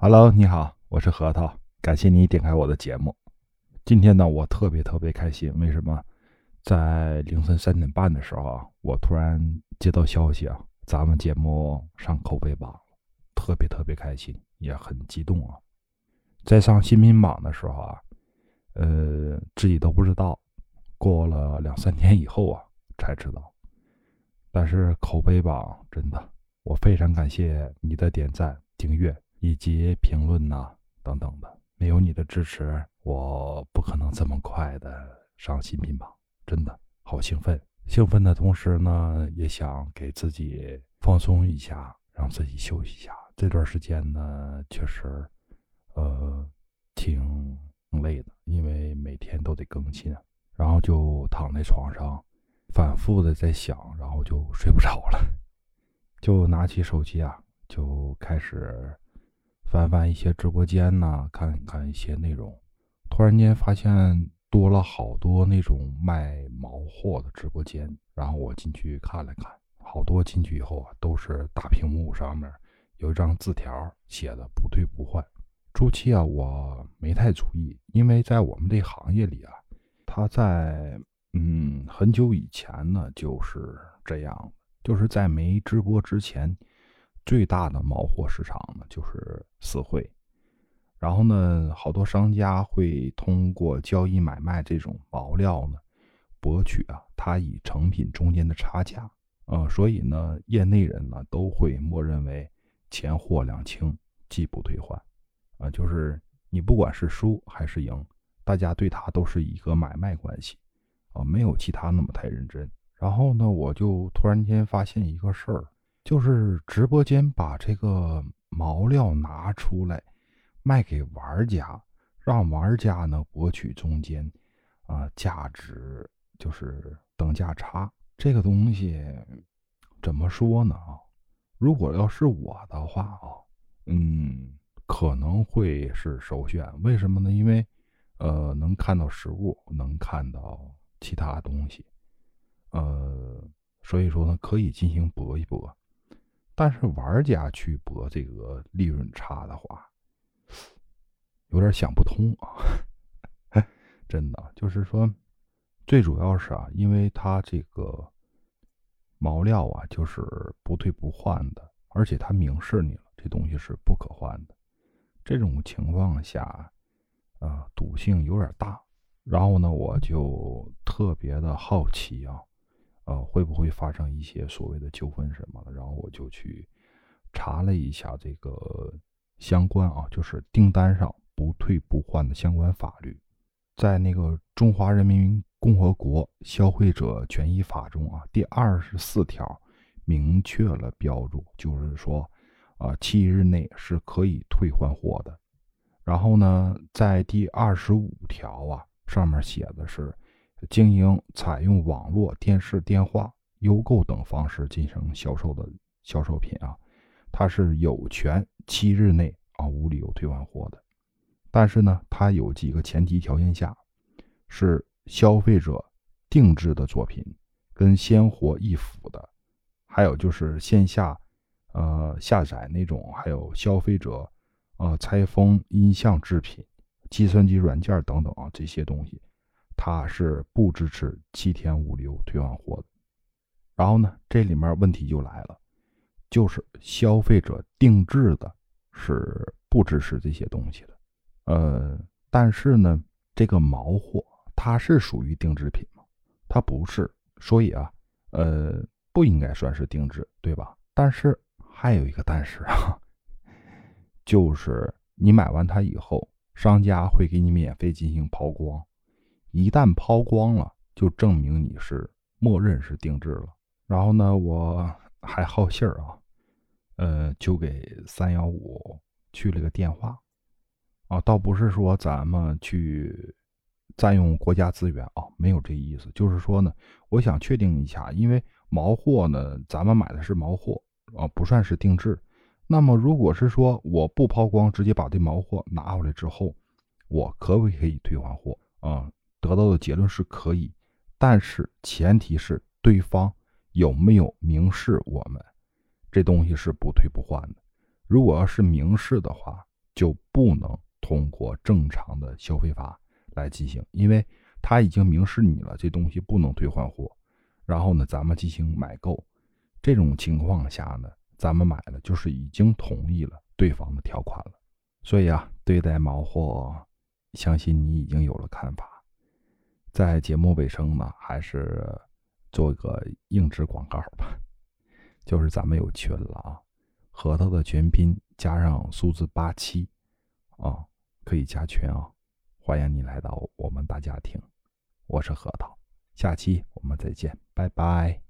Hello， 你好，我是核桃，感谢你点开我的节目。今天呢，我特别开心，为什么？在凌晨3:30的时候啊，我突然接到消息啊，咱们节目上口碑榜了，特别开心，也很激动啊。在上新品榜的时候啊，自己都不知道，过了2-3天以后啊，才知道。但是口碑榜真的，我非常感谢你的点赞、订阅。以及评论呐等等的，没有你的支持，我不可能这么快的上新品榜，真的好兴奋！兴奋的同时呢，也想给自己放松一下，让自己休息一下。这段时间呢，确实，挺累的，因为每天都得更新，然后就躺在床上，反复的在想，然后就睡不着了，就拿起手机啊，就开始。翻一些直播间呐，看一些内容，突然间发现多了好多那种卖毛货的直播间，然后我进去看了看，好多进去以后啊，都是大屏幕上面有一张字条写的不退不换。初期啊，我没太注意，因为在我们这行业里啊，它在很久以前呢就是这样，就是在没直播之前。最大的毛货市场呢，就是私会，然后呢，好多商家会通过交易买卖这种毛料呢，博取啊，它与成品中间的差价，所以呢，业内人呢都会默认为钱货两清，即不退换，就是你不管是输还是赢，大家对它都是一个买卖关系，没有其他那么太认真。然后呢，我就突然间发现一个事儿。就是直播间把这个毛料拿出来卖给玩家，让玩家呢博取中间价值，就是等价差。这个东西怎么说呢啊？如果要是我的话啊，可能会是首选。为什么呢？因为能看到实物，能看到其他东西，所以说呢可以进行搏一搏。但是玩家去博这个利润差的话，有点想不通啊！真的，就是说，最主要是啊，因为它这个毛料啊，就是不退不换的，而且它明示你了，这东西是不可换的。这种情况下，赌性有点大。然后呢，我就特别的好奇啊。会不会发生一些所谓的纠纷什么的？然后我就去查了一下这个相关啊，就是订单上不退不换的相关法律，在那个《中华人民共和国消费者权益法》中啊，第24条明确了标注，就是说7日内是可以退换货的。然后呢，在第25条啊，上面写的是。经营采用网络、电视、电话、邮购等方式进行销售的销售品啊，它是有权7日内无理由退换货的。但是呢，它有几个前提条件下，是消费者定制的作品跟鲜活易腐的，还有就是线下下载那种，还有消费者拆封音像制品、计算机软件等等啊这些东西。它是不支持7天无理由退换货的。然后呢，这里面问题就来了，就是消费者定制的是不支持这些东西的。但是呢，这个毛货它是属于定制品吗？它不是，所以啊，不应该算是定制，对吧？但是还有一个但是啊，就是你买完它以后，商家会给你免费进行抛光。一旦抛光了，就证明你是默认是定制了。然后呢，我还好信儿啊，就给315去了个电话啊，倒不是说咱们去占用国家资源啊，没有这意思。就是说呢，我想确定一下，因为毛货呢，咱们买的是毛货啊，不算是定制。那么如果是说我不抛光，直接把这毛货拿回来之后，我可不可以退换货啊？得到的结论是可以，但是前提是对方有没有明示我们这东西是不退不换的。如果要是明示的话，就不能通过正常的消费法来进行，因为它已经明示你了，这东西不能退换货，然后呢咱们进行买购，这种情况下呢咱们买了就是已经同意了对方的条款了。所以啊，对待毛货相信你已经有了看法。在节目尾声呢，还是做个硬质广告吧，就是咱们有群了啊，核桃的全拼加上数字87啊，可以加群啊，欢迎你来到我们大家庭，我是核桃，下期我们再见，拜拜。